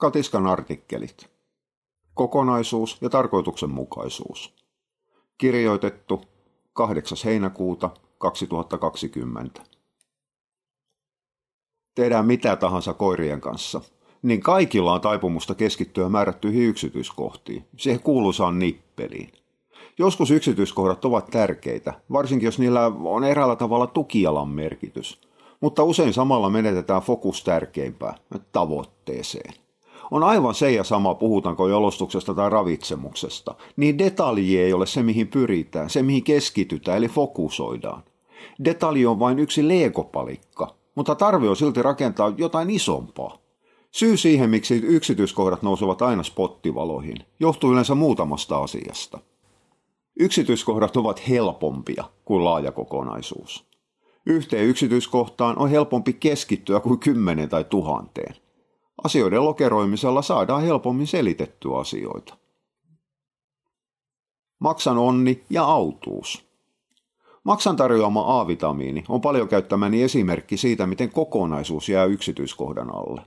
Katiskan artikkelit. Kokonaisuus ja tarkoituksenmukaisuus. Kirjoitettu 8. heinäkuuta 2020. Tehdään mitä tahansa koirien kanssa, niin kaikilla on taipumusta keskittyä määrättyihin yksityiskohtiin, siihen kuuluisaan nippeliin. Joskus yksityiskohdat ovat tärkeitä, varsinkin jos niillä on eräällä tavalla tukijalan merkitys, mutta usein samalla menetetään fokus tärkeimpään, tavoitteeseen. On aivan se ja sama, puhutaanko jalostuksesta tai ravitsemuksesta, niin detalji ei ole se, mihin pyritään, se mihin keskitytään, eli fokusoidaan. Detalji on vain yksi legopalikka, mutta tarve on silti rakentaa jotain isompaa. Syy siihen, miksi yksityiskohdat nousevat aina spottivaloihin, johtuu yleensä muutamasta asiasta. Yksityiskohdat ovat helpompia kuin laaja kokonaisuus. Yhteen yksityiskohtaan on helpompi keskittyä kuin 10 tai 1000. Asioiden lokeroimisella saadaan helpommin selitettyä asioita. Maksan onni ja autuus. Maksan tarjoama A-vitamiini on paljon käyttämäni esimerkki siitä, miten kokonaisuus jää yksityiskohdan alle.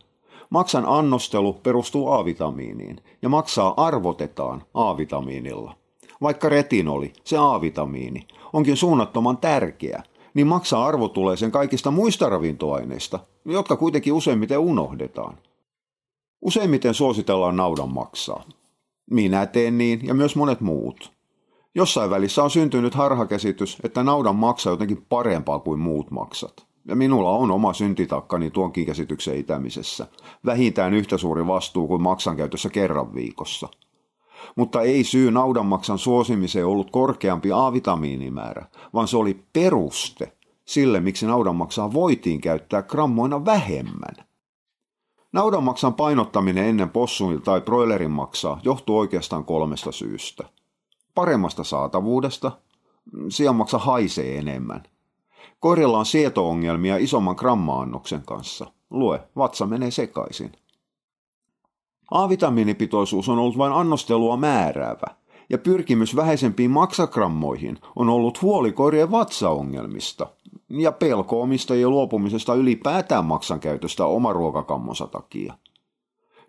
Maksan annostelu perustuu A-vitamiiniin ja maksaa arvotetaan A-vitamiinilla. Vaikka retinoli, se A-vitamiini, onkin suunnattoman tärkeä, niin maksaa arvo tulee sen kaikista muista ravintoaineista, jotka kuitenkin useimmiten unohdetaan. Useimmiten suositellaan naudan maksaa. Minä teen niin ja myös monet muut. Jossain välissä on syntynyt harhakäsitys, että naudan maksaa jotenkin parempaa kuin muut maksat. Ja minulla on oma syntitakkani tuonkin käsityksen itämisessä. Vähintään yhtä suuri vastuu kuin maksan käytössä kerran viikossa. Mutta ei syy naudanmaksan suosimiseen ollut korkeampi A-vitamiinimäärä, vaan se oli peruste sille, miksi naudanmaksaa voitiin käyttää grammoina vähemmän. Naudanmaksan painottaminen ennen possun tai broilerin maksaa johtuu oikeastaan 3 syystä. Paremmasta saatavuudesta, sianmaksa haisee enemmän. Koirilla on sieto-ongelmia isomman gramma-annoksen kanssa. Lue, vatsa menee sekaisin. A-vitamiinipitoisuus on ollut vain annostelua määräävä, ja pyrkimys vähäisempiin maksagrammoihin on ollut huoli koirien vatsaongelmista ja pelko omistajien luopumisesta ylipäätään maksan käytöstä oma ruokakammonsa takia.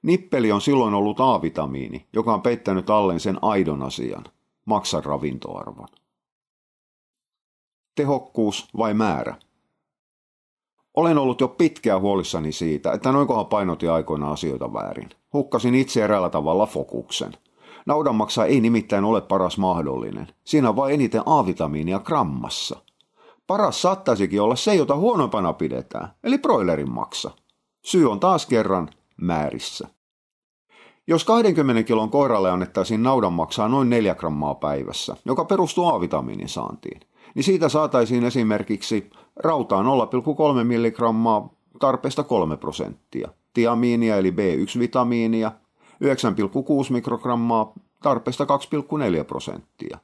Nippeli on silloin ollut A-vitamiini, joka on peittänyt alleen sen aidon asian, maksan ravintoarvon. Tehokkuus vai määrä? Olen ollut jo pitkään huolissani siitä, että noinkohan painotin aikoina asioita väärin. Hukkasin itse eräällä tavalla fokuksen. Naudanmaksa ei nimittäin ole paras mahdollinen. Siinä on vain eniten A-vitamiinia grammassa. Paras saattaisikin olla se, jota huonompana pidetään, eli broilerin maksa. Syy on taas kerran määrissä. Jos 20 kilon koiralle annettaisiin naudanmaksaa noin 4 grammaa päivässä, joka perustuu A-vitamiinin saantiin, niin siitä saataisiin esimerkiksi rautaa 0,3 milligrammaa tarpeesta 3%, tiamiinia eli B1-vitamiinia 9,6 mikrogrammaa tarpeesta 2,4%.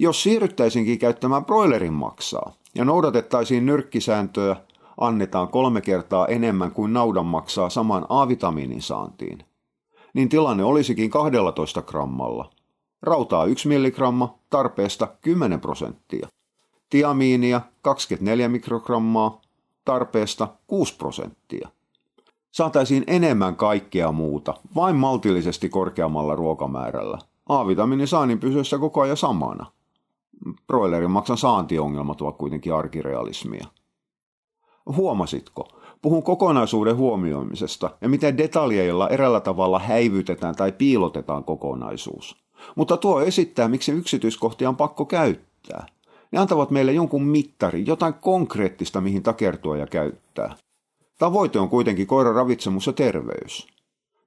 Jos siirryttäisiinkin käyttämään broilerin maksaa ja noudatettaisiin nyrkkisääntöä, annetaan 3 kertaa enemmän kuin naudan maksaa saman A-vitamiinin saantiin, niin tilanne olisikin 12 grammalla. Rautaa 1 milligramma tarpeesta 10%. Tiamiinia 24 mikrogrammaa tarpeesta 6%. Saataisiin enemmän kaikkea muuta, vain maltillisesti korkeammalla ruokamäärällä. A-vitamiini saannin pysyessä koko ajan samana. Broilerin maksan saantiongelmat ovat kuitenkin arkirealismia. Huomasitko? Puhun kokonaisuuden huomioimisesta ja miten detaljeilla eräällä tavalla häivytetään tai piilotetaan kokonaisuus. Mutta tuo esittää, miksi yksityiskohtia on pakko käyttää. Ne antavat meille jonkun mittarin, jotain konkreettista, mihin takertua ja käyttää. Tavoite on kuitenkin koiran ravitsemus ja terveys.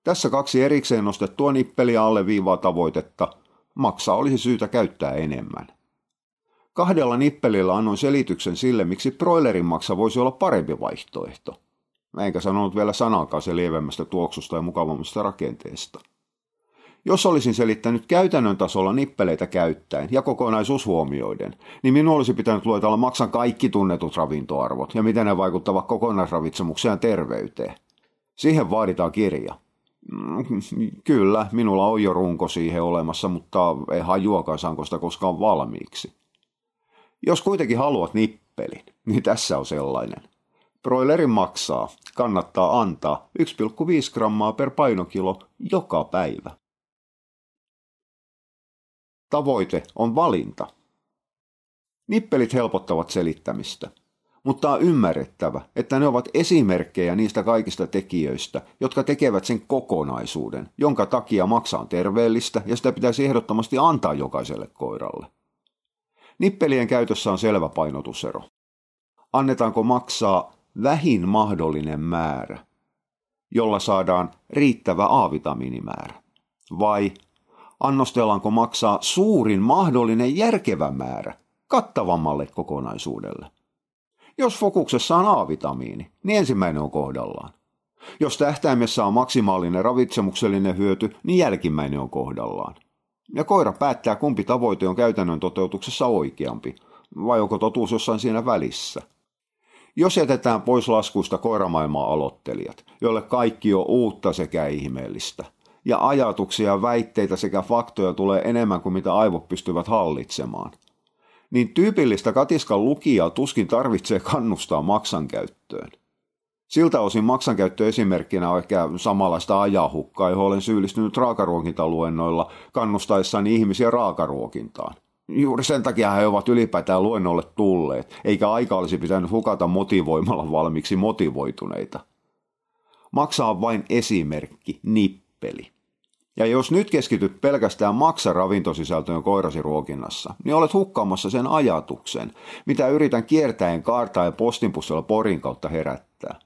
Tässä 2 erikseen nostettua nippeliä alleviivaa tavoitetta. Maksaa olisi syytä käyttää enemmän. 2 nippelillä annoin selityksen sille, miksi broilerin maksa voisi olla parempi vaihtoehto. Enkä sanonut vielä sanaakaan se lievemmästä tuoksusta ja mukavammasta rakenteesta. Jos olisin selittänyt käytännön tasolla nippeleitä käyttäen ja kokonaisuus huomioiden, niin minun olisi pitänyt luetella maksan kaikki tunnetut ravintoarvot ja miten ne vaikuttavat kokonaisravitsemukseen ja terveyteen. Siihen vaaditaan kirja. Kyllä, minulla on jo runko siihen olemassa, mutta ei hajuakaan saanko sitä koskaan valmiiksi. Jos kuitenkin haluat nippelin, niin tässä on sellainen. Broileri maksaa. Kannattaa antaa 1,5 grammaa per painokilo joka päivä. Tavoite on valinta. Nippelit helpottavat selittämistä, mutta on ymmärrettävä, että ne ovat esimerkkejä niistä kaikista tekijöistä, jotka tekevät sen kokonaisuuden, jonka takia maksa on terveellistä ja sitä pitäisi ehdottomasti antaa jokaiselle koiralle. Nippelien käytössä on selvä painotusero. Annetaanko maksaa vähin mahdollinen määrä, jolla saadaan riittävä A-vitamiinimäärä, vai annostellaanko maksaa suurin mahdollinen järkevä määrä kattavammalle kokonaisuudelle? Jos fokuksessa on A-vitamiini, niin ensimmäinen on kohdallaan. Jos tähtäimessä on maksimaalinen ravitsemuksellinen hyöty, niin jälkimmäinen on kohdallaan. Ja koira päättää, kumpi tavoite on käytännön toteutuksessa oikeampi, vai onko totuus jossain siinä välissä. Jos jätetään pois laskuista koiramaailmaa aloittelijat, joille kaikki on uutta sekä ihmeellistä, ja ajatuksia, väitteitä sekä faktoja tulee enemmän kuin mitä aivot pystyvät hallitsemaan, niin tyypillistä katiskan lukijaa tuskin tarvitsee kannustaa maksan käyttöön. Siltä osin maksan käyttö esimerkkinä on ehkä samanlaista ajahukkaa, johon olen syyllistynyt raakaruokintaluennoilla kannustaessani ihmisiä raakaruokintaan. Juuri sen takia he ovat ylipäätään luennolle tulleet, eikä aika olisi pitänyt hukata motivoimalla valmiiksi motivoituneita. Maksa on vain esimerkki, nippeli. Ja jos nyt keskityt pelkästään maksa ravintosisältöön koirasi ruokinnassa, niin olet hukkaamassa sen ajatuksen, mitä yritän kiertäen kaartaa ja postinpussella Porin kautta herättää.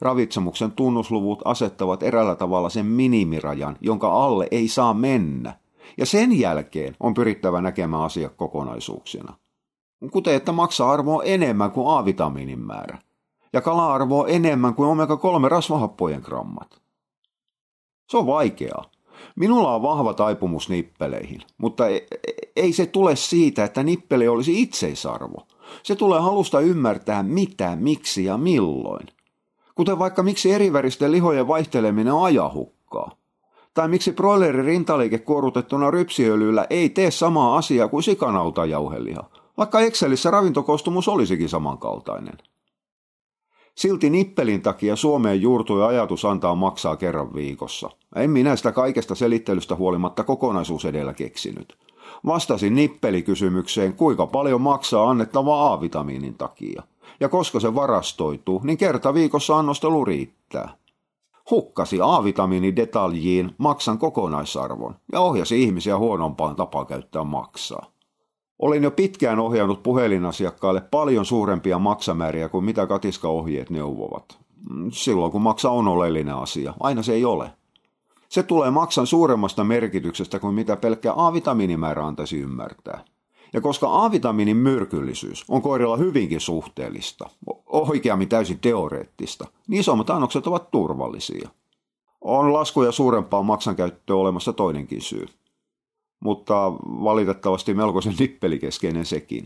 Ravitsemuksen tunnusluvut asettavat eräällä tavalla sen minimirajan, jonka alle ei saa mennä. Ja sen jälkeen on pyrittävä näkemään asiat kokonaisuuksina. Kuten että maksa-arvo on enemmän kuin A-vitamiinin määrä. Ja kala-arvo on enemmän kuin omega-3 rasvahappojen grammat. Se on vaikeaa. Minulla on vahva taipumus nippeleihin, mutta ei se tule siitä, että nippeli olisi itseisarvo. Se tulee halusta ymmärtää mitä, miksi ja milloin. Kuten vaikka miksi eriväristen lihojen vaihteleminen on ajahukkaa. Tai miksi broilerin rintaliike kuorutettuna rypsiöljyllä ei tee samaa asiaa kuin sikanautajauheliha, vaikka Excelissä ravintokoostumus olisikin samankaltainen. Silti nippelin takia Suomeen juurtui ajatus antaa maksaa kerran viikossa. En minä sitä kaikesta selittelystä huolimatta kokonaisuus edellä keksinyt. Vastasin nippelikysymykseen, kuinka paljon maksaa annettavaa A-vitamiinin takia. Ja koska se varastoituu, niin kerta viikossa annostelu riittää. Hukkasi A-vitamiinin detaljiin maksan kokonaisarvon ja ohjasi ihmisiä huonompaan tapaan käyttää maksaa. Olin jo pitkään ohjannut puhelinasiakkaille paljon suurempia maksamääriä kuin mitä katiskaohjeet neuvovat. Silloin kun maksa on oleellinen asia, aina se ei ole. Se tulee maksan suuremmasta merkityksestä kuin mitä pelkkä A-vitamiinimäärä antaisi ymmärtää. Ja koska A-vitamiinin myrkyllisyys on koirilla hyvinkin suhteellista, oikeammin täysin teoreettista, niin isommat annokset ovat turvallisia. On laskuja suurempaa maksankäyttöä olemassa toinenkin syy. Mutta valitettavasti melkoisen nippelikeskeinen sekin.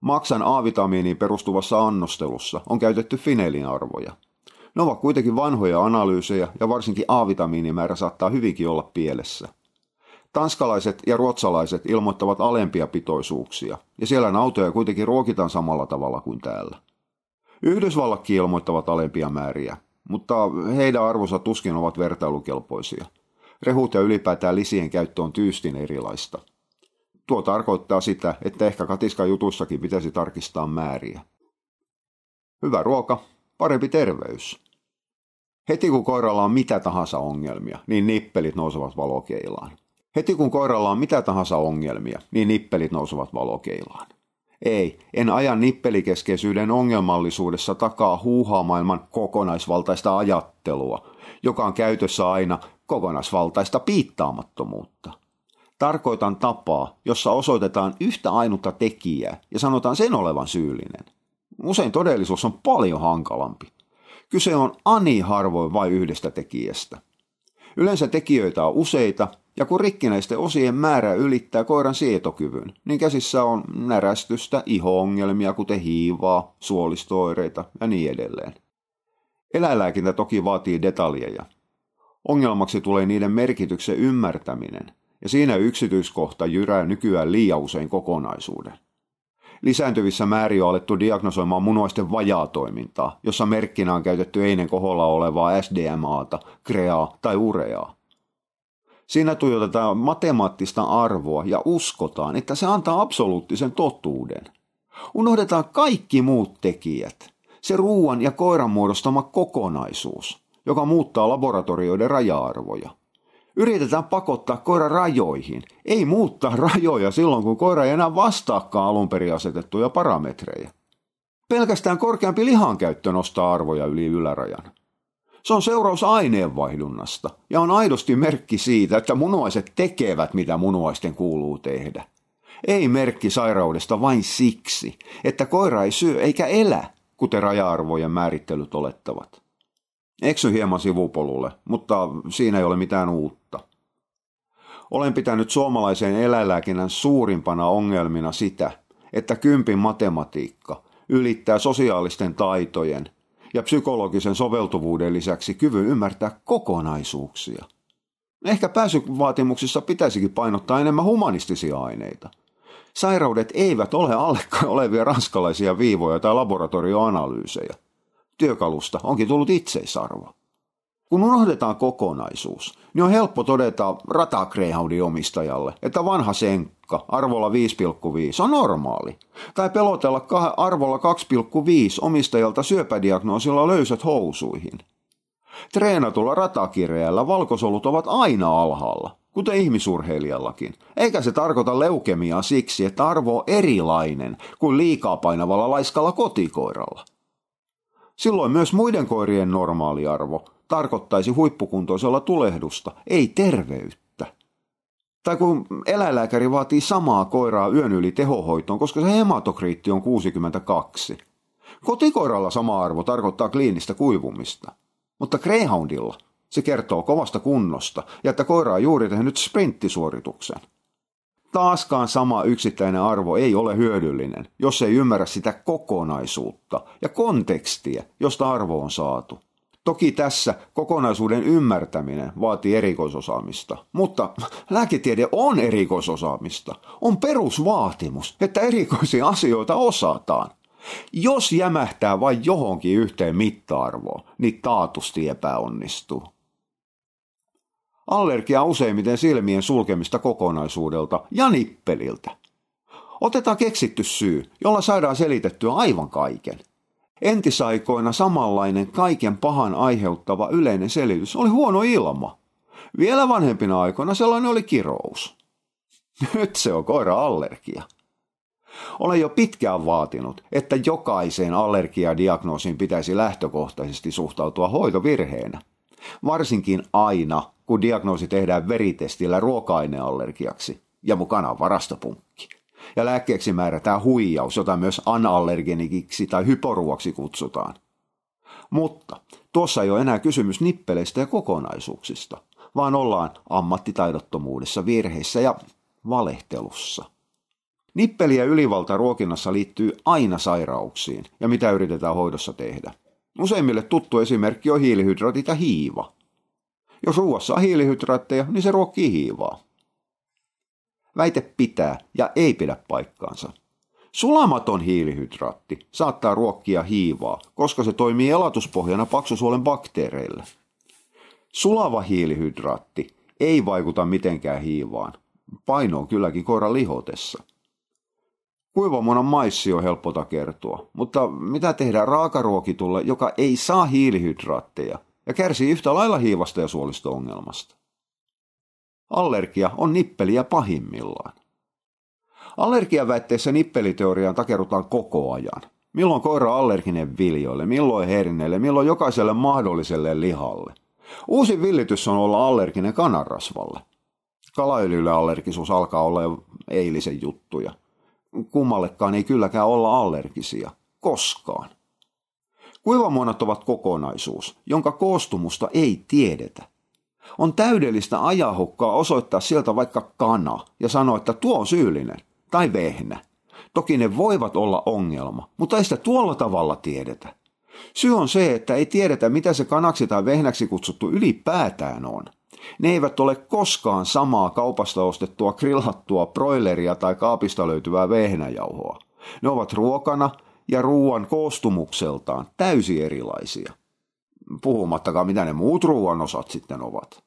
Maksan A-vitamiiniin perustuvassa annostelussa on käytetty Finelin arvoja. Ne ovat kuitenkin vanhoja analyysejä ja varsinkin A-vitamiinimäärä saattaa hyvinkin olla pielessä. Tanskalaiset ja ruotsalaiset ilmoittavat alempia pitoisuuksia, ja siellä nautoja kuitenkin ruokitaan samalla tavalla kuin täällä. Yhdysvallatkin ilmoittavat alempia määriä, mutta heidän arvonsa tuskin ovat vertailukelpoisia. Rehut ja ylipäätään lisien käyttö on tyystin erilaista. Tuo tarkoittaa sitä, että ehkä katiskan jutuissakin pitäisi tarkistaa määriä. Hyvä ruoka, parempi terveys. Heti kun koiralla on mitä tahansa ongelmia, niin nippelit nousevat valokeilaan. Heti kun koiralla on mitä tahansa ongelmia, niin nippelit nousevat valokeilaan. Ei, en aja nippelikeskeisyyden ongelmallisuudessa takaa huuhaamaailman kokonaisvaltaista ajattelua, joka on käytössä aina kokonaisvaltaista piittaamattomuutta. Tarkoitan tapaa, jossa osoitetaan yhtä ainutta tekijää ja sanotaan sen olevan syyllinen. Usein todellisuus on paljon hankalampi. Kyse on ani harvoin vain yhdestä tekijästä. Yleensä tekijöitä on useita, ja kun rikkinäisten osien määrä ylittää koiran sietokyvyn, niin käsissä on närästystä, iho-ongelmia, kuten hiivaa, suolistooireita ja niin edelleen. Eläinlääkintä toki vaatii detaljeja. Ongelmaksi tulee niiden merkityksen ymmärtäminen, ja siinä yksityiskohta jyrää nykyään liian usein kokonaisuuden. lisääntyvissä määrin on alettu diagnosoimaan munuaisten vajaatoimintaa, jossa merkkinä on käytetty einen koholla olevaa SDMAta, kreaa tai ureaa. Siinä tuijotetaan matemaattista arvoa ja uskotaan, että se antaa absoluuttisen totuuden. Unohdetaan kaikki muut tekijät, se ruuan ja koiran muodostama kokonaisuus, joka muuttaa laboratorioiden raja-arvoja. Yritetään pakottaa koira rajoihin, ei muuttaa rajoja silloin, kun koira ei enää vastaakaan alun perin asetettuja parametreja. Pelkästään korkeampi lihankäyttö nostaa arvoja yli ylärajan. Se on seuraus aineenvaihdunnasta ja on aidosti merkki siitä, että munuaiset tekevät, mitä munuaisten kuuluu tehdä. Ei merkki sairaudesta vain siksi, että koira ei syö eikä elä, kuten raja-arvojen määrittelyt olettavat. Eksy hieman sivupolulle, mutta siinä ei ole mitään uutta. Olen pitänyt suomalaisen eläinlääkinnän suurimpana ongelmina sitä, että kympin matematiikka ylittää sosiaalisten taitojen ja psykologisen soveltuvuuden lisäksi kyvyn ymmärtää kokonaisuuksia. Ehkä pääsyvaatimuksissa pitäisikin painottaa enemmän humanistisia aineita. Sairaudet eivät ole allekkaan olevia ranskalaisia viivoja tai laboratorioanalyysejä. Työkalusta onkin tullut itseisarvo. Kun unohdetaan kokonaisuus, niin on helppo todeta ratagreyhoundin omistajalle, että vanha senkka arvolla 5,5 on normaali, tai pelotella arvolla 2,5 omistajalta syöpädiagnoosilla löysät housuihin. Treenatulla ratakireellä valkosolut ovat aina alhaalla, kuten ihmisurheilijallakin, eikä se tarkoita leukemiaa siksi, että arvo on erilainen kuin liikaa painavalla laiskalla kotikoiralla. Silloin myös muiden koirien normaaliarvo tarkoittaisi huippukuntoisella tulehdusta, ei terveyttä. Tai kun eläinlääkäri vaatii samaa koiraa yön yli tehohoitoon, koska se hematokriitti on 62. Kotikoiralla sama arvo tarkoittaa kliinistä kuivumista, mutta greyhoundilla se kertoo kovasta kunnosta ja että koira on juuri tehnyt sprinttisuorituksen. Taaskaan sama yksittäinen arvo ei ole hyödyllinen, jos ei ymmärrä sitä kokonaisuutta ja kontekstia, josta arvo on saatu. Toki tässä kokonaisuuden ymmärtäminen vaatii erikoisosaamista, mutta lääketiede on erikoisosaamista. On perusvaatimus, että erikoisia asioita osataan. Jos jämähtää vain johonkin yhteen mitta-arvoon, niin taatusti epäonnistuu. Allergia on useimmiten silmien sulkemista kokonaisuudelta ja nippeliltä. Otetaan keksitty syy, jolla saadaan selitettyä aivan kaiken. Entisaikoina samanlainen kaiken pahan aiheuttava yleinen selitys oli huono ilma. Vielä vanhempina aikoina sellainen oli kirous. Nyt se on koira-allergia. Olen jo pitkään vaatinut, että jokaiseen allergiadiagnoosiin pitäisi lähtökohtaisesti suhtautua hoitovirheenä. Varsinkin aina, kun diagnoosi tehdään veritestillä ruoka-aineallergiaksi ja mukana on varastopunkki. Ja lääkkeeksi määrätään huijaus, jota myös anallergenikiksi tai hyporuoksi kutsutaan. Mutta tuossa ei ole enää kysymys nippeleistä ja kokonaisuuksista, vaan ollaan ammattitaidottomuudessa, virheissä ja valehtelussa. Nippeli- ja ylivalta ruokinnassa liittyy aina sairauksiin ja mitä yritetään hoidossa tehdä. Useimmille tuttu esimerkki on hiilihydraatit ja hiiva. Jos ruuassa on hiilihydraatteja, niin se ruokkii hiivaa. Väite pitää ja ei pidä paikkaansa. Sulamaton hiilihydraatti saattaa ruokkia hiivaa, koska se toimii elatuspohjana paksusuolen bakteereille. Sulava hiilihydraatti ei vaikuta mitenkään hiivaan. Paino on kylläkin koiran lihotessa. Kuivamunan maissi on helppo takertua, mutta mitä tehdään raakaruokitulle, joka ei saa hiilihydraatteja ja kärsii yhtä lailla hiivasta ja suolisto-ongelmasta? Allergia on nippeliä pahimmillaan. Allergiaväitteessä nippeliteoriaan takerrutaan koko ajan. Milloin koira on allerginen viljoille, milloin herneelle, milloin jokaiselle mahdolliselle lihalle. Uusi villitys on olla allerginen kananrasvalle. Kalaöljylle allergisuus alkaa olla jo eilisen juttuja. Kummallekaan ei kylläkään olla allergisia. Koskaan. Kuivamuonat ovat kokonaisuus, jonka koostumusta ei tiedetä. On täydellistä ajahukkaa osoittaa sieltä vaikka kana ja sanoa, että tuo on syyllinen tai vehnä. Toki ne voivat olla ongelma, mutta ei sitä tuolla tavalla tiedetä. Syy on se, että ei tiedetä, mitä se kanaksi tai vehnäksi kutsuttu ylipäätään on. Ne eivät ole koskaan samaa kaupasta ostettua grillattua broileria tai kaapista löytyvää vehnäjauhoa. Ne ovat ruokana ja ruoan koostumukseltaan täysin erilaisia. Puhumattakaan, mitä ne muut ruoan osat sitten ovat.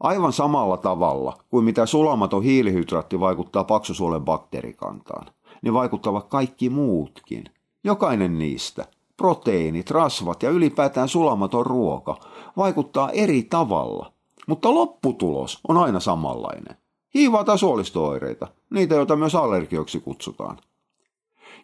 Aivan samalla tavalla kuin mitä sulamaton hiilihydraatti vaikuttaa paksusuolen bakteerikantaan, ne vaikuttavat kaikki muutkin. Jokainen niistä, proteiinit, rasvat ja ylipäätään sulamaton ruoka, vaikuttaa eri tavalla, mutta lopputulos on aina samanlainen. Hiivaa tai suolisto-oireita, niitä joita myös allergioiksi kutsutaan.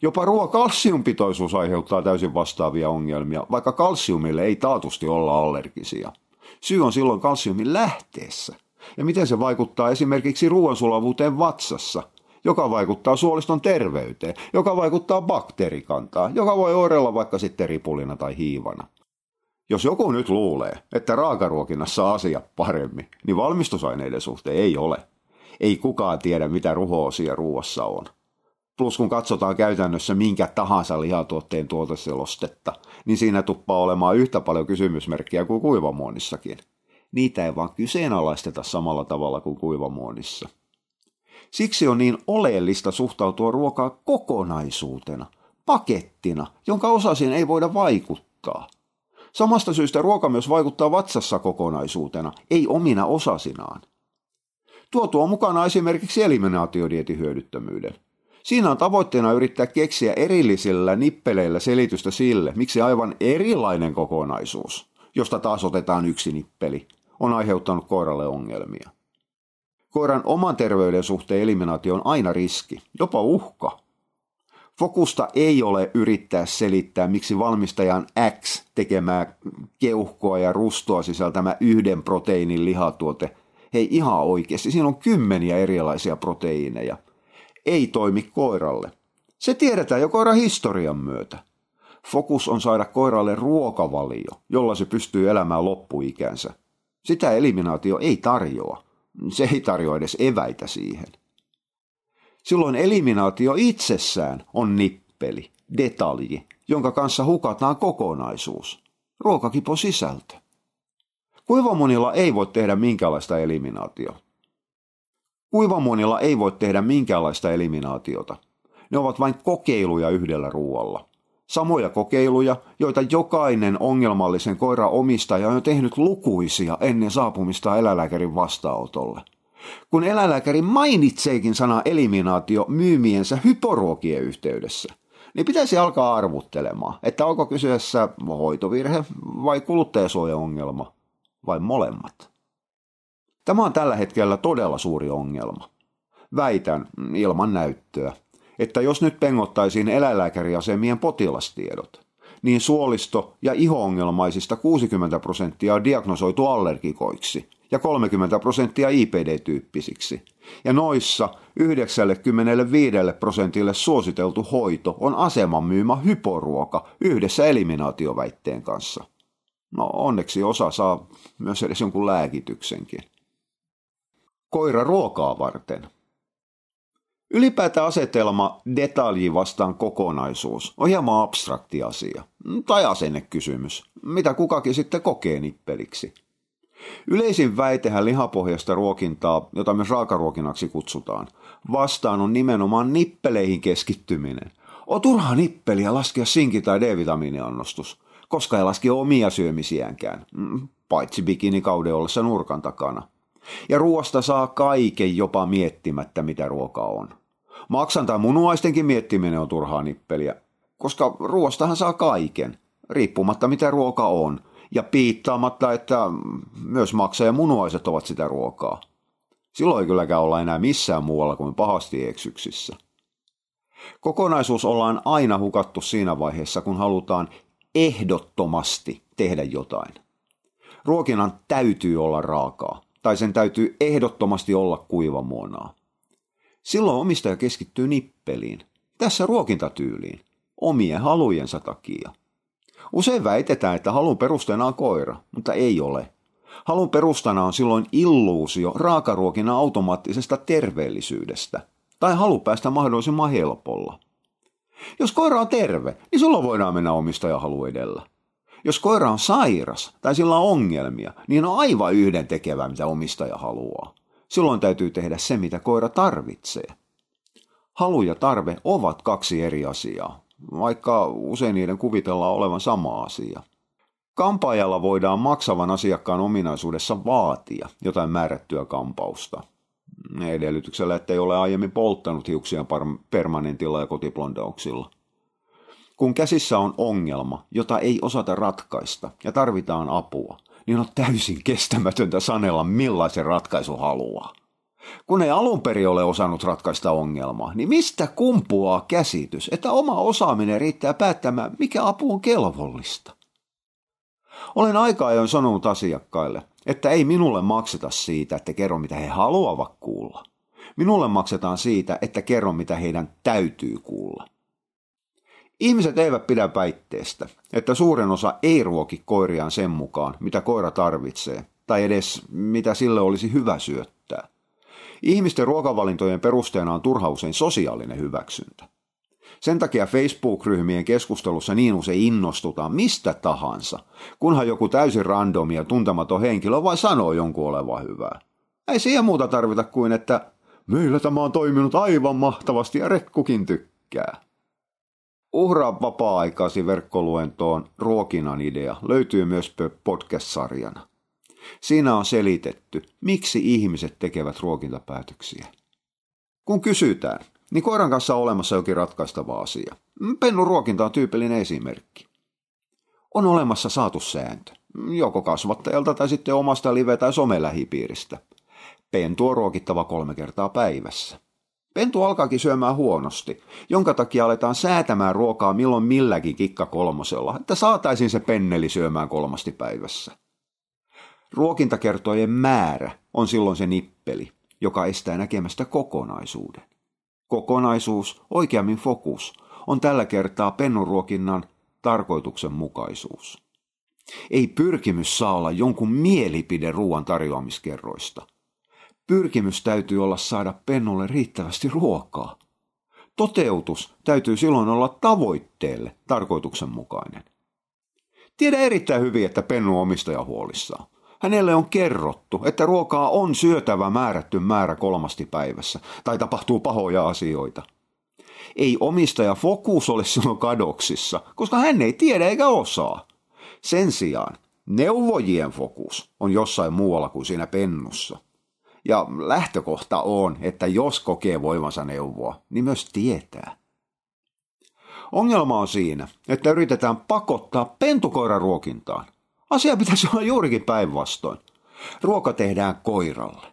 Jopa ruoakalsiumpitoisuus aiheuttaa täysin vastaavia ongelmia, vaikka kalsiumille ei taatusti olla allergisia. Syy on silloin kalsiumin lähteessä ja miten se vaikuttaa esimerkiksi ruoansulavuuteen vatsassa, joka vaikuttaa suoliston terveyteen, joka vaikuttaa bakteerikantaan, joka voi oireilla vaikka sitten ripulina tai hiivana. Jos joku nyt luulee, että raakaruokinnassa asia paremmin, niin valmistusaineiden suhteen ei ole. Ei kukaan tiedä, mitä ruho-osia ruuassa on. Plus kun katsotaan käytännössä minkä tahansa lihatuotteen tuoteselostetta, niin siinä tuppaa olemaan yhtä paljon kysymysmerkkiä kuin kuivamuonissakin. Niitä ei vaan kyseenalaisteta samalla tavalla kuin kuivamuonissa. Siksi on niin oleellista suhtautua ruokaa kokonaisuutena, pakettina, jonka osasiin ei voida vaikuttaa. Samasta syystä ruoka myös vaikuttaa vatsassa kokonaisuutena, ei omina osasinaan. Tuo tuo mukana esimerkiksi eliminaatiodietin hyödyttömyyden. Siinä on tavoitteena yrittää keksiä erillisillä nippeleillä selitystä sille, miksi aivan erilainen kokonaisuus, josta taas otetaan yksi nippeli, on aiheuttanut koiralle ongelmia. Koiran oman terveyden suhteen eliminaatio on aina riski, jopa uhka. Fokusta ei ole yrittää selittää, miksi valmistajan X tekemää keuhkoa ja rustoa sisältämä yhden proteiinin lihatuote. Hei ihan oikeasti, siinä on kymmeniä erilaisia proteiineja. Ei toimi koiralle. Se tiedetään jo koiran historian myötä. Fokus on saada koiralle ruokavalio, jolla se pystyy elämään loppuikänsä. Sitä eliminaatio ei tarjoa. Se ei tarjoa edes eväitä siihen. Silloin eliminaatio itsessään on nippeli, detalji, jonka kanssa hukataan kokonaisuus, ruokakipon sisältö. Kuivamuonilla ei voi tehdä minkäänlaista eliminaatiota. Kuivamuonilla ei voi tehdä minkäänlaista eliminaatiota. Ne ovat vain kokeiluja yhdellä ruoalla. Samoja kokeiluja, joita jokainen ongelmallisen koiran omistaja on jo tehnyt lukuisia ennen saapumista eläinlääkärin vastaanotolle. Kun eläinlääkäri mainitseekin sana eliminaatio myymiensä hyporuokien yhteydessä, niin pitäisi alkaa arvuttelemaan, että onko kyseessä hoitovirhe vai kuluttajasuojaongelma vai molemmat. Tämä on tällä hetkellä todella suuri ongelma. Väitän, ilman näyttöä, että jos nyt pengottaisiin eläinlääkäriasemien potilastiedot, niin suolisto- ja iho-ongelmaisista 60% on diagnosoitu allergikoiksi ja 30% IBD-tyyppisiksi, ja noissa 95% suositeltu hoito on aseman myymä hyporuoka yhdessä eliminaatioväitteen kanssa. No onneksi osa saa myös edes jonkun lääkityksenkin. Koira ruokaa varten. Ylipäätään asetelma detalji vastaan kokonaisuus on hieman abstrakti asia tai asennekysymys, mitä kukakin sitten kokee nippeliksi. Yleisin väitehän lihapohjasta ruokintaa, jota myös raakaruokinnaksi kutsutaan, vastaan on nimenomaan nippeleihin keskittyminen. On turha nippeliä laskea sinki- tai D-vitamiiniannostus, koska ei laske omia syömisiäänkään, paitsi bikinikauden ollessa nurkan takana. Ja ruoasta saa kaiken jopa miettimättä, mitä ruoka on. Maksan tai munuaistenkin miettiminen on turhaa nippeliä, koska ruoastahan saa kaiken, riippumatta mitä ruoka on, ja piittaamatta, että myös maksa ja munuaiset ovat sitä ruokaa. Silloin ei kylläkään olla enää missään muualla kuin pahasti eksyksissä. Kokonaisuus ollaan aina hukattu siinä vaiheessa, kun halutaan ehdottomasti tehdä jotain. Ruokinnan täytyy olla raakaa. Tai sen täytyy ehdottomasti olla kuivamuonaa. Silloin omistaja keskittyy nippeliin, tässä ruokintatyyliin, omien halujensa takia. Usein väitetään, että halun perusteena on koira, mutta ei ole. Halun perustana on silloin illuusio raakaruokinnan automaattisesta terveellisyydestä, tai halu päästä mahdollisimman helpolla. Jos koira on terve, niin silloin voidaan mennä omistajan halu edellä. Jos koira on sairas tai sillä on ongelmia, niin on aivan yhdentekevää, mitä omistaja haluaa. Silloin täytyy tehdä se, mitä koira tarvitsee. Halu ja tarve ovat kaksi eri asiaa, vaikka usein niiden kuvitellaan olevan sama asia. Kampaajalla voidaan maksavan asiakkaan ominaisuudessa vaatia jotain määrättyä kampausta, edellytyksellä, ettei ole aiemmin polttanut hiuksia permanentilla ja kotiblondauksilla. Kun käsissä on ongelma, jota ei osata ratkaista ja tarvitaan apua, niin on täysin kestämätöntä sanella, millaisen ratkaisu haluaa. Kun ei alun perin ole osannut ratkaista ongelmaa, niin mistä kumpuaa käsitys, että oma osaaminen riittää päättämään, mikä apu on kelvollista? Olen aika ajoin sanonut asiakkaille, että ei minulle makseta siitä, että kerro mitä he haluavat kuulla. Minulle maksetaan siitä, että kerro mitä heidän täytyy kuulla. Ihmiset eivät pidä väitteestä, että suurin osa ei ruoki koiriaan sen mukaan, mitä koira tarvitsee, tai edes mitä sille olisi hyvä syöttää. Ihmisten ruokavalintojen perusteena on turha usein sosiaalinen hyväksyntä. Sen takia Facebook-ryhmien keskustelussa niin usein innostutaan mistä tahansa, kunhan joku täysin randomi ja tuntematon henkilö vain sanoo jonkun olevan hyvää. Ei siihen muuta tarvita kuin, että meillä tämä on toiminut aivan mahtavasti ja rekkukin tykkää. Uhraa vapaa-aikaasi verkkoluentoon Ruokinnan idea löytyy myös podcast-sarjana. Siinä on selitetty, miksi ihmiset tekevät ruokintapäätöksiä. Kun kysytään, niin koiran kanssa on olemassa jokin ratkaistava asia. Pennun ruokinta on tyypillinen esimerkki. On olemassa saatu sääntö, joko kasvattajalta tai sitten omasta live- tai somelähipiiristä. Pentu on ruokittava 3 kertaa päivässä. Pentu alkaakin syömään huonosti, jonka takia aletaan säätämään ruokaa milloin milläkin kikka 3:lla, että saataisiin se penneli syömään 3 päivässä. Ruokintakertojen määrä on silloin se nippeli, joka estää näkemästä kokonaisuuden. Kokonaisuus, oikeammin fokus, on tällä kertaa pennunruokinnan tarkoituksenmukaisuus. Ei pyrkimys saa olla jonkun mielipide ruoan tarjoamiskerroista. Pyrkimys täytyy olla saada pennulle riittävästi ruokaa. Toteutus täytyy silloin olla tavoitteelle tarkoituksenmukainen. Tiedän erittäin hyvin, että pennu on omistaja huolissaan. Hänelle on kerrottu, että ruokaa on syötävä määrätty määrä 3 päivässä, tai tapahtuu pahoja asioita. Ei omistaja fokus ole silloin kadoksissa, koska hän ei tiedä eikä osaa. Sen sijaan neuvojien fokus on jossain muualla kuin siinä pennussa. Ja lähtökohta on, että jos kokee voimansa neuvoa, niin myös tietää. Ongelma on siinä, että yritetään pakottaa pentukoiran ruokintaan. Asia pitäisi olla juurikin päinvastoin. Ruoka tehdään koiralle.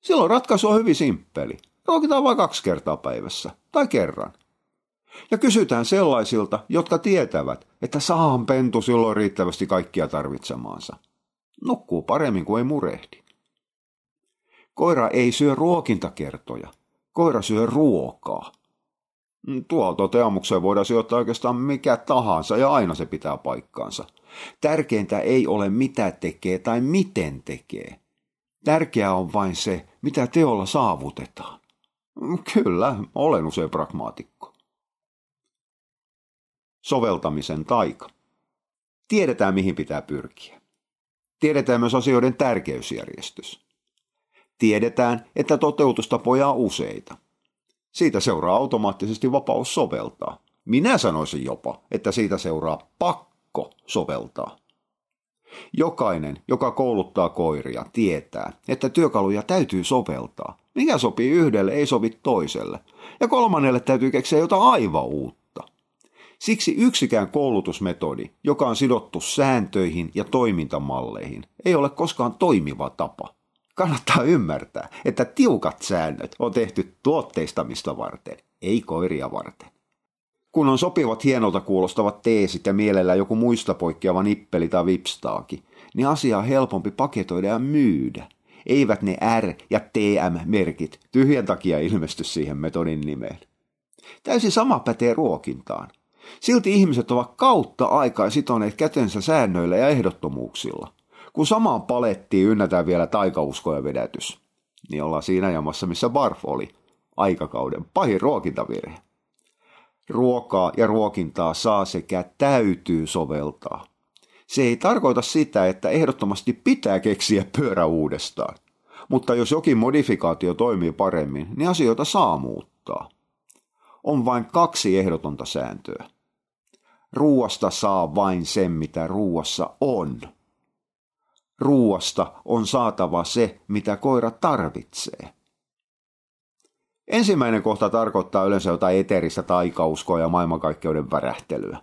Silloin ratkaisu on hyvin simppeli. Ruokitaan vain 2 kertaa päivässä tai kerran. Ja kysytään sellaisilta, jotka tietävät, että saahan pentu silloin riittävästi kaikkia tarvitsemaansa. Nukkuu paremmin kuin ei murehdi. Koira ei syö ruokintakertoja. Koira syö ruokaa. Tuo toteamukseen voidaan sijoittaa oikeastaan mikä tahansa ja aina se pitää paikkaansa. Tärkeintä ei ole mitä tekee tai miten tekee. Tärkeää on vain se, mitä teolla saavutetaan. Kyllä, olen usein pragmaatikko. Soveltamisen taika. Tiedetään mihin pitää pyrkiä. Tiedetään myös asioiden tärkeysjärjestys. Tiedetään, että toteutustapoja on useita. Siitä seuraa automaattisesti vapaus soveltaa. Minä sanoisin jopa, että siitä seuraa pakko soveltaa. Jokainen, joka kouluttaa koiria, tietää, että työkaluja täytyy soveltaa. Mikä sopii yhdelle, ei sovi toiselle. Ja kolmannelle täytyy keksiä jotain aivan uutta. Siksi yksikään koulutusmetodi, joka on sidottu sääntöihin ja toimintamalleihin, ei ole koskaan toimiva tapa. Kannattaa ymmärtää, että tiukat säännöt on tehty tuotteistamista varten, ei koiria varten. Kun on sopivat hienolta kuulostavat teesit ja mielellään joku muista poikkeava nippeli tai vipstaaki, niin asia on helpompi paketoida ja myydä. Eivät ne R- ja TM-merkit tyhjän takia ilmesty siihen metodin nimeen. Täysin sama pätee ruokintaan. Silti ihmiset ovat kautta aikaa sitoneet kätensä säännöillä ja ehdottomuuksilla. Kun samaan palettiin ynnätään vielä taikausko ja vedätys, niin ollaan siinä jamassa, missä Barf oli, aikakauden pahin ruokintavirhe. Ruokaa ja ruokintaa saa sekä täytyy soveltaa. Se ei tarkoita sitä, että ehdottomasti pitää keksiä pyörä uudestaan, mutta jos jokin modifikaatio toimii paremmin, niin asioita saa muuttaa. on vain kaksi ehdotonta sääntöä. Ruuasta saa vain sen, mitä ruuassa on. Ruuasta on saatava se, mitä koira tarvitsee. Ensimmäinen kohta tarkoittaa yleensä jotain eteeristä taikauskoa ja maailmankaikkeuden värähtelyä.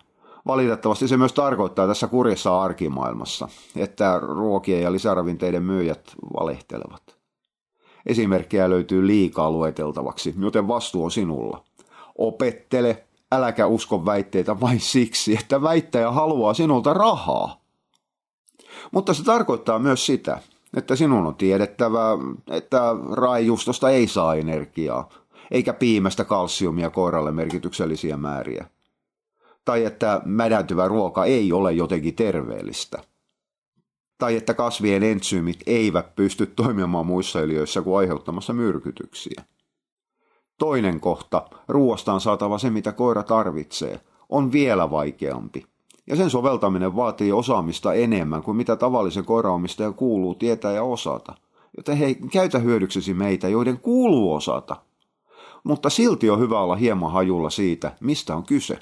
Valitettavasti se myös tarkoittaa tässä kurjassa arkimaailmassa, että ruokien ja lisäravinteiden myyjät valehtelevat. Esimerkkejä löytyy liikaa lueteltavaksi, joten vastuu on sinulla. Opettele, äläkä usko väitteitä vain siksi, että väittäjä haluaa sinulta rahaa. Mutta se tarkoittaa myös sitä, että sinun on tiedettävä, että raijustosta ei saa energiaa, eikä piimästä kalsiumia koiralle merkityksellisiä määriä. Tai että mädäntyvä ruoka ei ole jotenkin terveellistä. Tai että kasvien entsyymit eivät pysty toimimaan muissa eliöissä kuin aiheuttamassa myrkytyksiä. Toinen kohta, ruoastaan saatava se, mitä koira tarvitsee, on vielä vaikeampi. Ja sen soveltaminen vaatii osaamista enemmän kuin mitä tavallisen koiraomistajan kuuluu tietää ja osata. Joten hei, käytä hyödyksesi meitä, joiden kuuluu osata. Mutta silti on hyvä olla hieman hajulla siitä, mistä on kyse.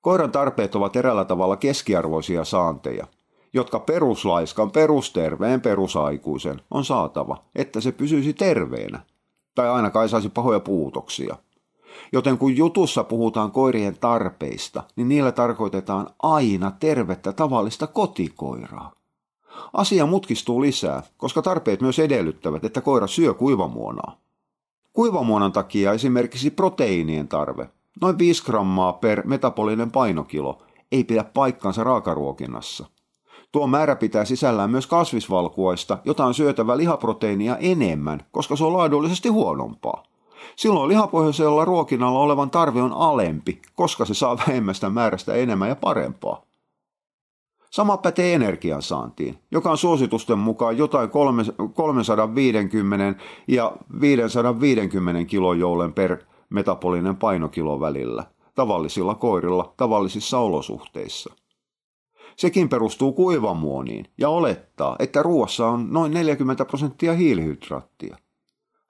Koiran tarpeet ovat eräällä tavalla keskiarvoisia saanteja, jotka peruslaiskan, perusterveen, perusaikuisen on saatava, että se pysyisi terveenä. Tai ainakaan ei saisi pahoja puutoksia. Joten kun jutussa puhutaan koirien tarpeista, niin niillä tarkoitetaan aina tervettä tavallista kotikoiraa. Asia mutkistuu lisää, koska tarpeet myös edellyttävät, että koira syö kuivamuonaa. Kuivamuonan takia esimerkiksi proteiinien tarve, noin 5 grammaa per metabolinen painokilo, ei pidä paikkansa raakaruokinnassa. Tuo määrä pitää sisällään myös kasvisvalkuaista, jota on syötävä lihaproteiinia enemmän, koska se on laadullisesti huonompaa. Silloin lihapohjaisella ruokinnalla olevan tarve on alempi, koska se saa vähemmästä määrästä enemmän ja parempaa. Sama pätee energiansaantiin, joka on suositusten mukaan jotain 350 ja 550 kilojoulen per metabolinen painokilo välillä, tavallisilla koirilla tavallisissa olosuhteissa. Sekin perustuu kuivamuoniin ja olettaa, että ruoassa on noin 40% hiilihydraattia.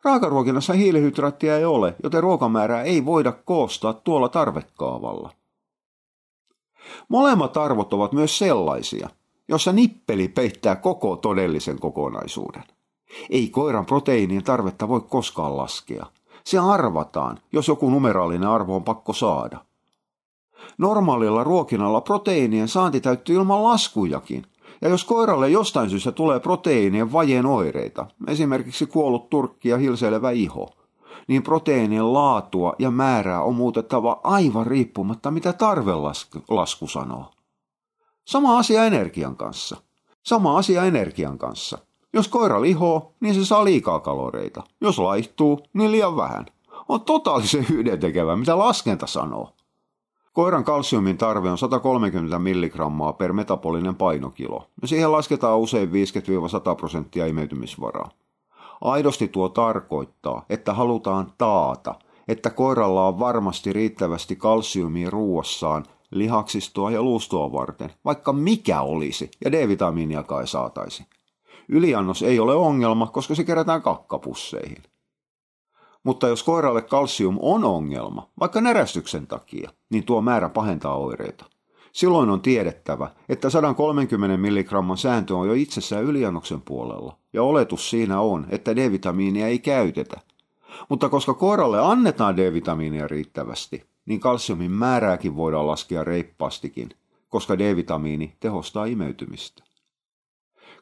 Raakaruokinnassa hiilihydraattia ei ole, joten ruokamäärää ei voida koostaa tuolla tarvekaavalla. Molemmat arvot ovat myös sellaisia, jossa nippeli peittää koko todellisen kokonaisuuden. Ei koiran proteiinien tarvetta voi koskaan laskea. Se arvataan, jos joku numeraalinen arvo on pakko saada. Normaalilla ruokinnalla proteiinien saanti täyttyy ilman laskujakin. Ja jos koiralle jostain syystä tulee proteiinien vajeen oireita, esimerkiksi kuollut turkki ja hilseilevä iho, niin proteiinien laatua ja määrää on muutettava aivan riippumatta, mitä tarvelasku sanoo. Sama asia energian kanssa. Jos koira lihoo, niin se saa liikaa kaloreita. Jos laihtuu, niin liian vähän. On totaalisen yhdentekevää, mitä laskenta sanoo. Koiran kalsiumin tarve on 130 milligrammaa per metabolinen painokilo, ja siihen lasketaan usein 50-100% imeytymisvaraa. Aidosti tuo tarkoittaa, että halutaan taata, että koiralla on varmasti riittävästi kalsiumia ruuassaan lihaksistoa ja luustoa varten, vaikka mikä olisi, ja D-vitamiinia kai saataisi. Yliannos ei ole ongelma, koska se kerätään kakkapusseihin. Mutta jos koiralle kalsium on ongelma, vaikka närästyksen takia, niin tuo määrä pahentaa oireita. Silloin on tiedettävä, että 130 milligramman sääntö on jo itsessään yliannoksen puolella, ja oletus siinä on, että D-vitamiinia ei käytetä. Mutta koska koiralle annetaan D-vitamiinia riittävästi, niin kalsiumin määrääkin voidaan laskea reippaastikin, koska D-vitamiini tehostaa imeytymistä.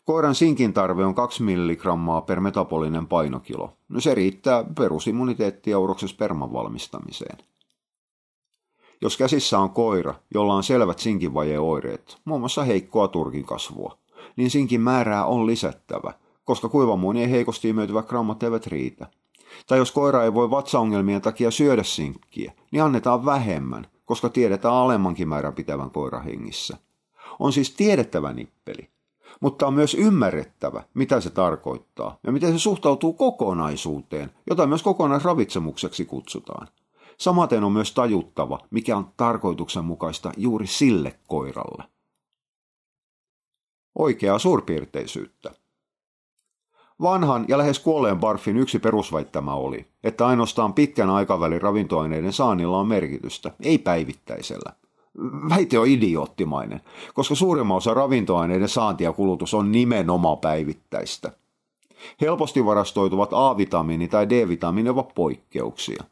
Koiran sinkin tarve on 2 milligrammaa per metabolinen painokilo. No se riittää perusimmuniteettia uroksen sperman valmistamiseen. Jos käsissä on koira, jolla on selvät sinkinvajeen oireet, muun muassa heikkoa turkin kasvua, niin sinkin määrää on lisättävä, koska kuivamuonien heikosti imeytyvät grammat eivät riitä. Tai jos koira ei voi vatsaongelmien takia syödä sinkkiä, niin annetaan vähemmän, koska tiedetään alemmankin määrän pitävän koira hengissä. On siis tiedettävä nippeli. Mutta on myös ymmärrettävä, mitä se tarkoittaa ja miten se suhtautuu kokonaisuuteen, jota myös kokonaisravitsemukseksi kutsutaan. Samaten on myös tajuttava, mikä on tarkoituksenmukaista juuri sille koiralle. Oikeaa suurpiirteisyyttä. Vanhan ja lähes kuolleen barfin yksi perusväittämä oli, että ainoastaan pitkän aikavälin ravintoaineiden saannilla on merkitystä, ei päivittäisellä. Väite on idioottimainen, koska suurimman osa ravintoaineiden saanti ja kulutus on nimenomaan päivittäistä. Helposti varastoituvat A-vitamiini tai D-vitamiini ovat poikkeuksia.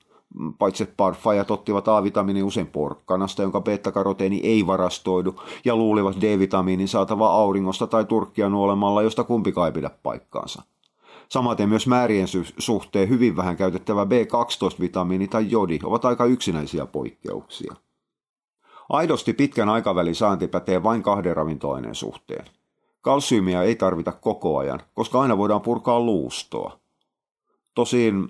Paitsi barffaajat ottivat A-vitamiini usein porkkanasta, jonka beta-karoteeni ei varastoidu, ja luulivat D-vitamiinin saatavaa auringosta tai turkkia nuolemalla, josta kumpikaan ei pidä paikkaansa. Samaten myös määrien suhteen hyvin vähän käytettävä B12-vitamiini tai jodi ovat aika yksinäisiä poikkeuksia. Aidosti pitkän aikavälin saanti pätee vain kahden ravintoaineen suhteen. Kalsiumia ei tarvita koko ajan, koska aina voidaan purkaa luustoa. Tosin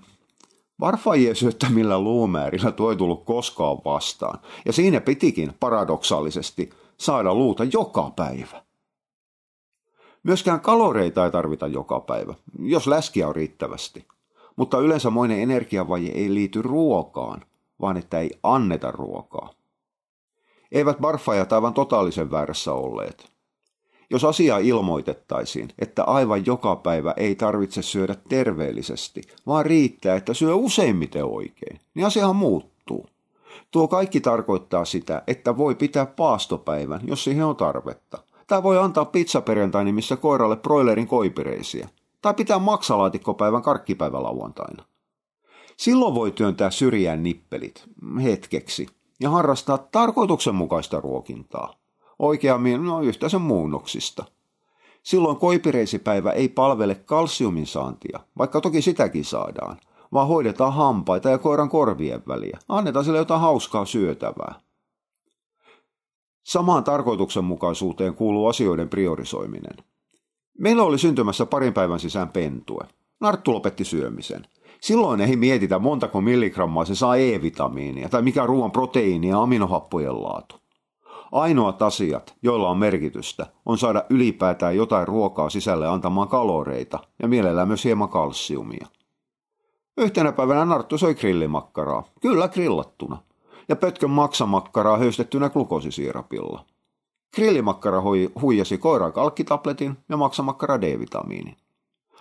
barffaajien syöttämillä luumäärillä tuo ei tullut koskaan vastaan, ja siinä pitikin paradoksaalisesti saada luuta joka päivä. Myöskään kaloreita ei tarvita joka päivä, jos läskiä on riittävästi, mutta yleensä moinen energiavaje ei liity ruokaan, vaan että ei anneta ruokaa. Eivät barffaajat aivan totaalisen väärässä olleet. Jos asiaa ilmoitettaisiin, että aivan joka päivä ei tarvitse syödä terveellisesti, vaan riittää, että syö useimmiten oikein, niin asiahan muuttuu. Tuo kaikki tarkoittaa sitä, että voi pitää paastopäivän, jos siihen on tarvetta. Tai voi antaa pizzaperjantaina missä koiralle broilerin koipireisiä. Tai pitää maksalaatikkopäivän karkkipäivälauantaina. Silloin voi työntää syrjään nippelit hetkeksi ja harrastaa tarkoituksenmukaista ruokintaa. Oikeammin yhtä sen muunnoksista. Silloin koipireisipäivä ei palvele kalsiumin saantia, vaikka toki sitäkin saadaan, vaan hoidetaan hampaita ja koiran korvien väliä. Annetaan sille jotain hauskaa syötävää. Samaan tarkoituksenmukaisuuteen kuuluu asioiden priorisoiminen. Meillä oli syntymässä parin päivän sisään pentue. Narttu lopetti syömisen. Silloin ei mietitä montako milligrammaa se saa E-vitamiinia tai mikä ruoan proteiini ja aminohappojen laatu. Ainoat asiat, joilla on merkitystä, on saada ylipäätään jotain ruokaa sisälle antamaan kaloreita ja mielellään myös hieman kalsiumia. Yhtenä päivänä Narttu söi grillimakkaraa, kyllä grillattuna, ja pötkön maksamakkaraa höystettynä glukosisiirapilla. Grillimakkara huijasi koiran kalkkitabletin ja maksamakkara D-vitamiinin.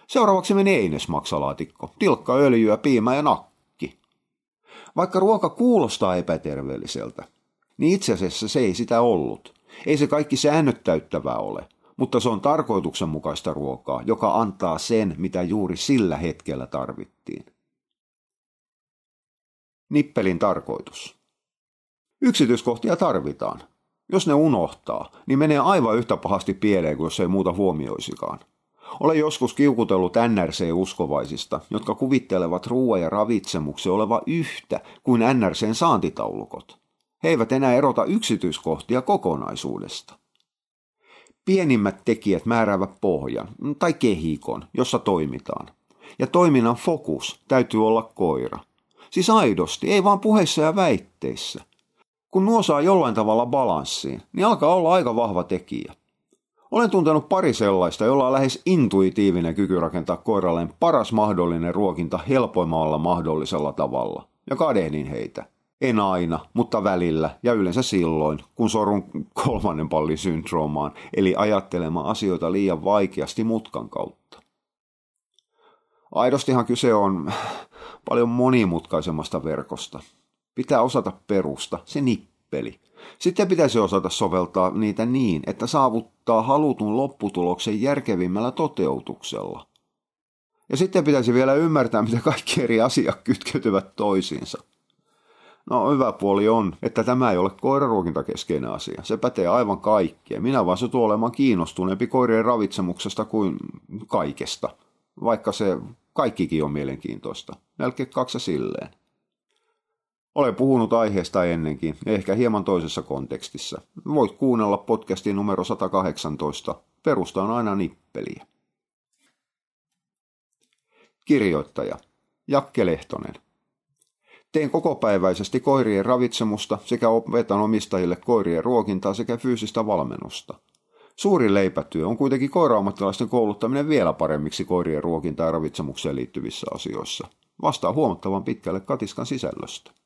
Seuraavaksi meni einesmaksalaatikko, tilkka öljyä, piimä ja nakki. Vaikka ruoka kuulostaa epäterveelliseltä, niin itse asiassa se ei sitä ollut. Ei se kaikki säännöt täyttävää ole, mutta se on tarkoituksenmukaista ruokaa, joka antaa sen, mitä juuri sillä hetkellä tarvittiin. Nippelin tarkoitus. Yksityiskohtia tarvitaan. Jos ne unohtaa, niin menee aivan yhtä pahasti pieleen kuin jos ei muuta huomioisikaan. Olen joskus kiukutellut NRC-uskovaisista, jotka kuvittelevat ruoan ja ravitsemuksen oleva yhtä kuin NRC:n saantitaulukot. He eivät enää erota yksityiskohtia kokonaisuudesta. Pienimmät tekijät määräävät pohjan tai kehikon, jossa toimitaan. Ja toiminnan fokus täytyy olla koira. Siis aidosti, ei vaan puheissa ja väitteissä. Kun nuo saa jollain tavalla balanssiin, niin alkaa olla aika vahva tekijä. Olen tuntenut pari sellaista, jolla on lähes intuitiivinen kyky rakentaa koiralleen paras mahdollinen ruokinta helpoimmalla mahdollisella tavalla. Ja kadehdin heitä. En aina, mutta välillä ja yleensä silloin, kun sorun kolmannen pallin syndroomaan, eli ajattelemaan asioita liian vaikeasti mutkan kautta. Aidostihan kyse on paljon monimutkaisemmasta verkosta. Pitää osata perusta, se nippeli. Sitten pitäisi osata soveltaa niitä niin, että saavuttaa halutun lopputuloksen järkevimmällä toteutuksella. Ja sitten pitäisi vielä ymmärtää, mitä kaikki eri asiat kytkeytyvät toisiinsa. No hyvä puoli on, että tämä ei ole koiraruokintakeskeinen asia. Se pätee aivan kaikkeen. Minä vaan satun olemaan kiinnostuneempi koirien ravitsemuksesta kuin kaikesta, vaikka se kaikkikin on mielenkiintoista. 42 silleen. Olen puhunut aiheesta ennenkin, ehkä hieman toisessa kontekstissa. Voit kuunnella podcastin numero 118. Perusta on aina nippeliä. Kirjoittaja Jakke Lehtonen. Teen kokopäiväisesti koirien ravitsemusta sekä opetan omistajille koirien ruokintaa sekä fyysistä valmennusta. Suuri leipätyö on kuitenkin koira-ammattilaisten kouluttaminen vielä paremmiksi koirien ruokintaan ja ravitsemukseen liittyvissä asioissa. Vastaa huomattavan pitkälle katiskan sisällöstä.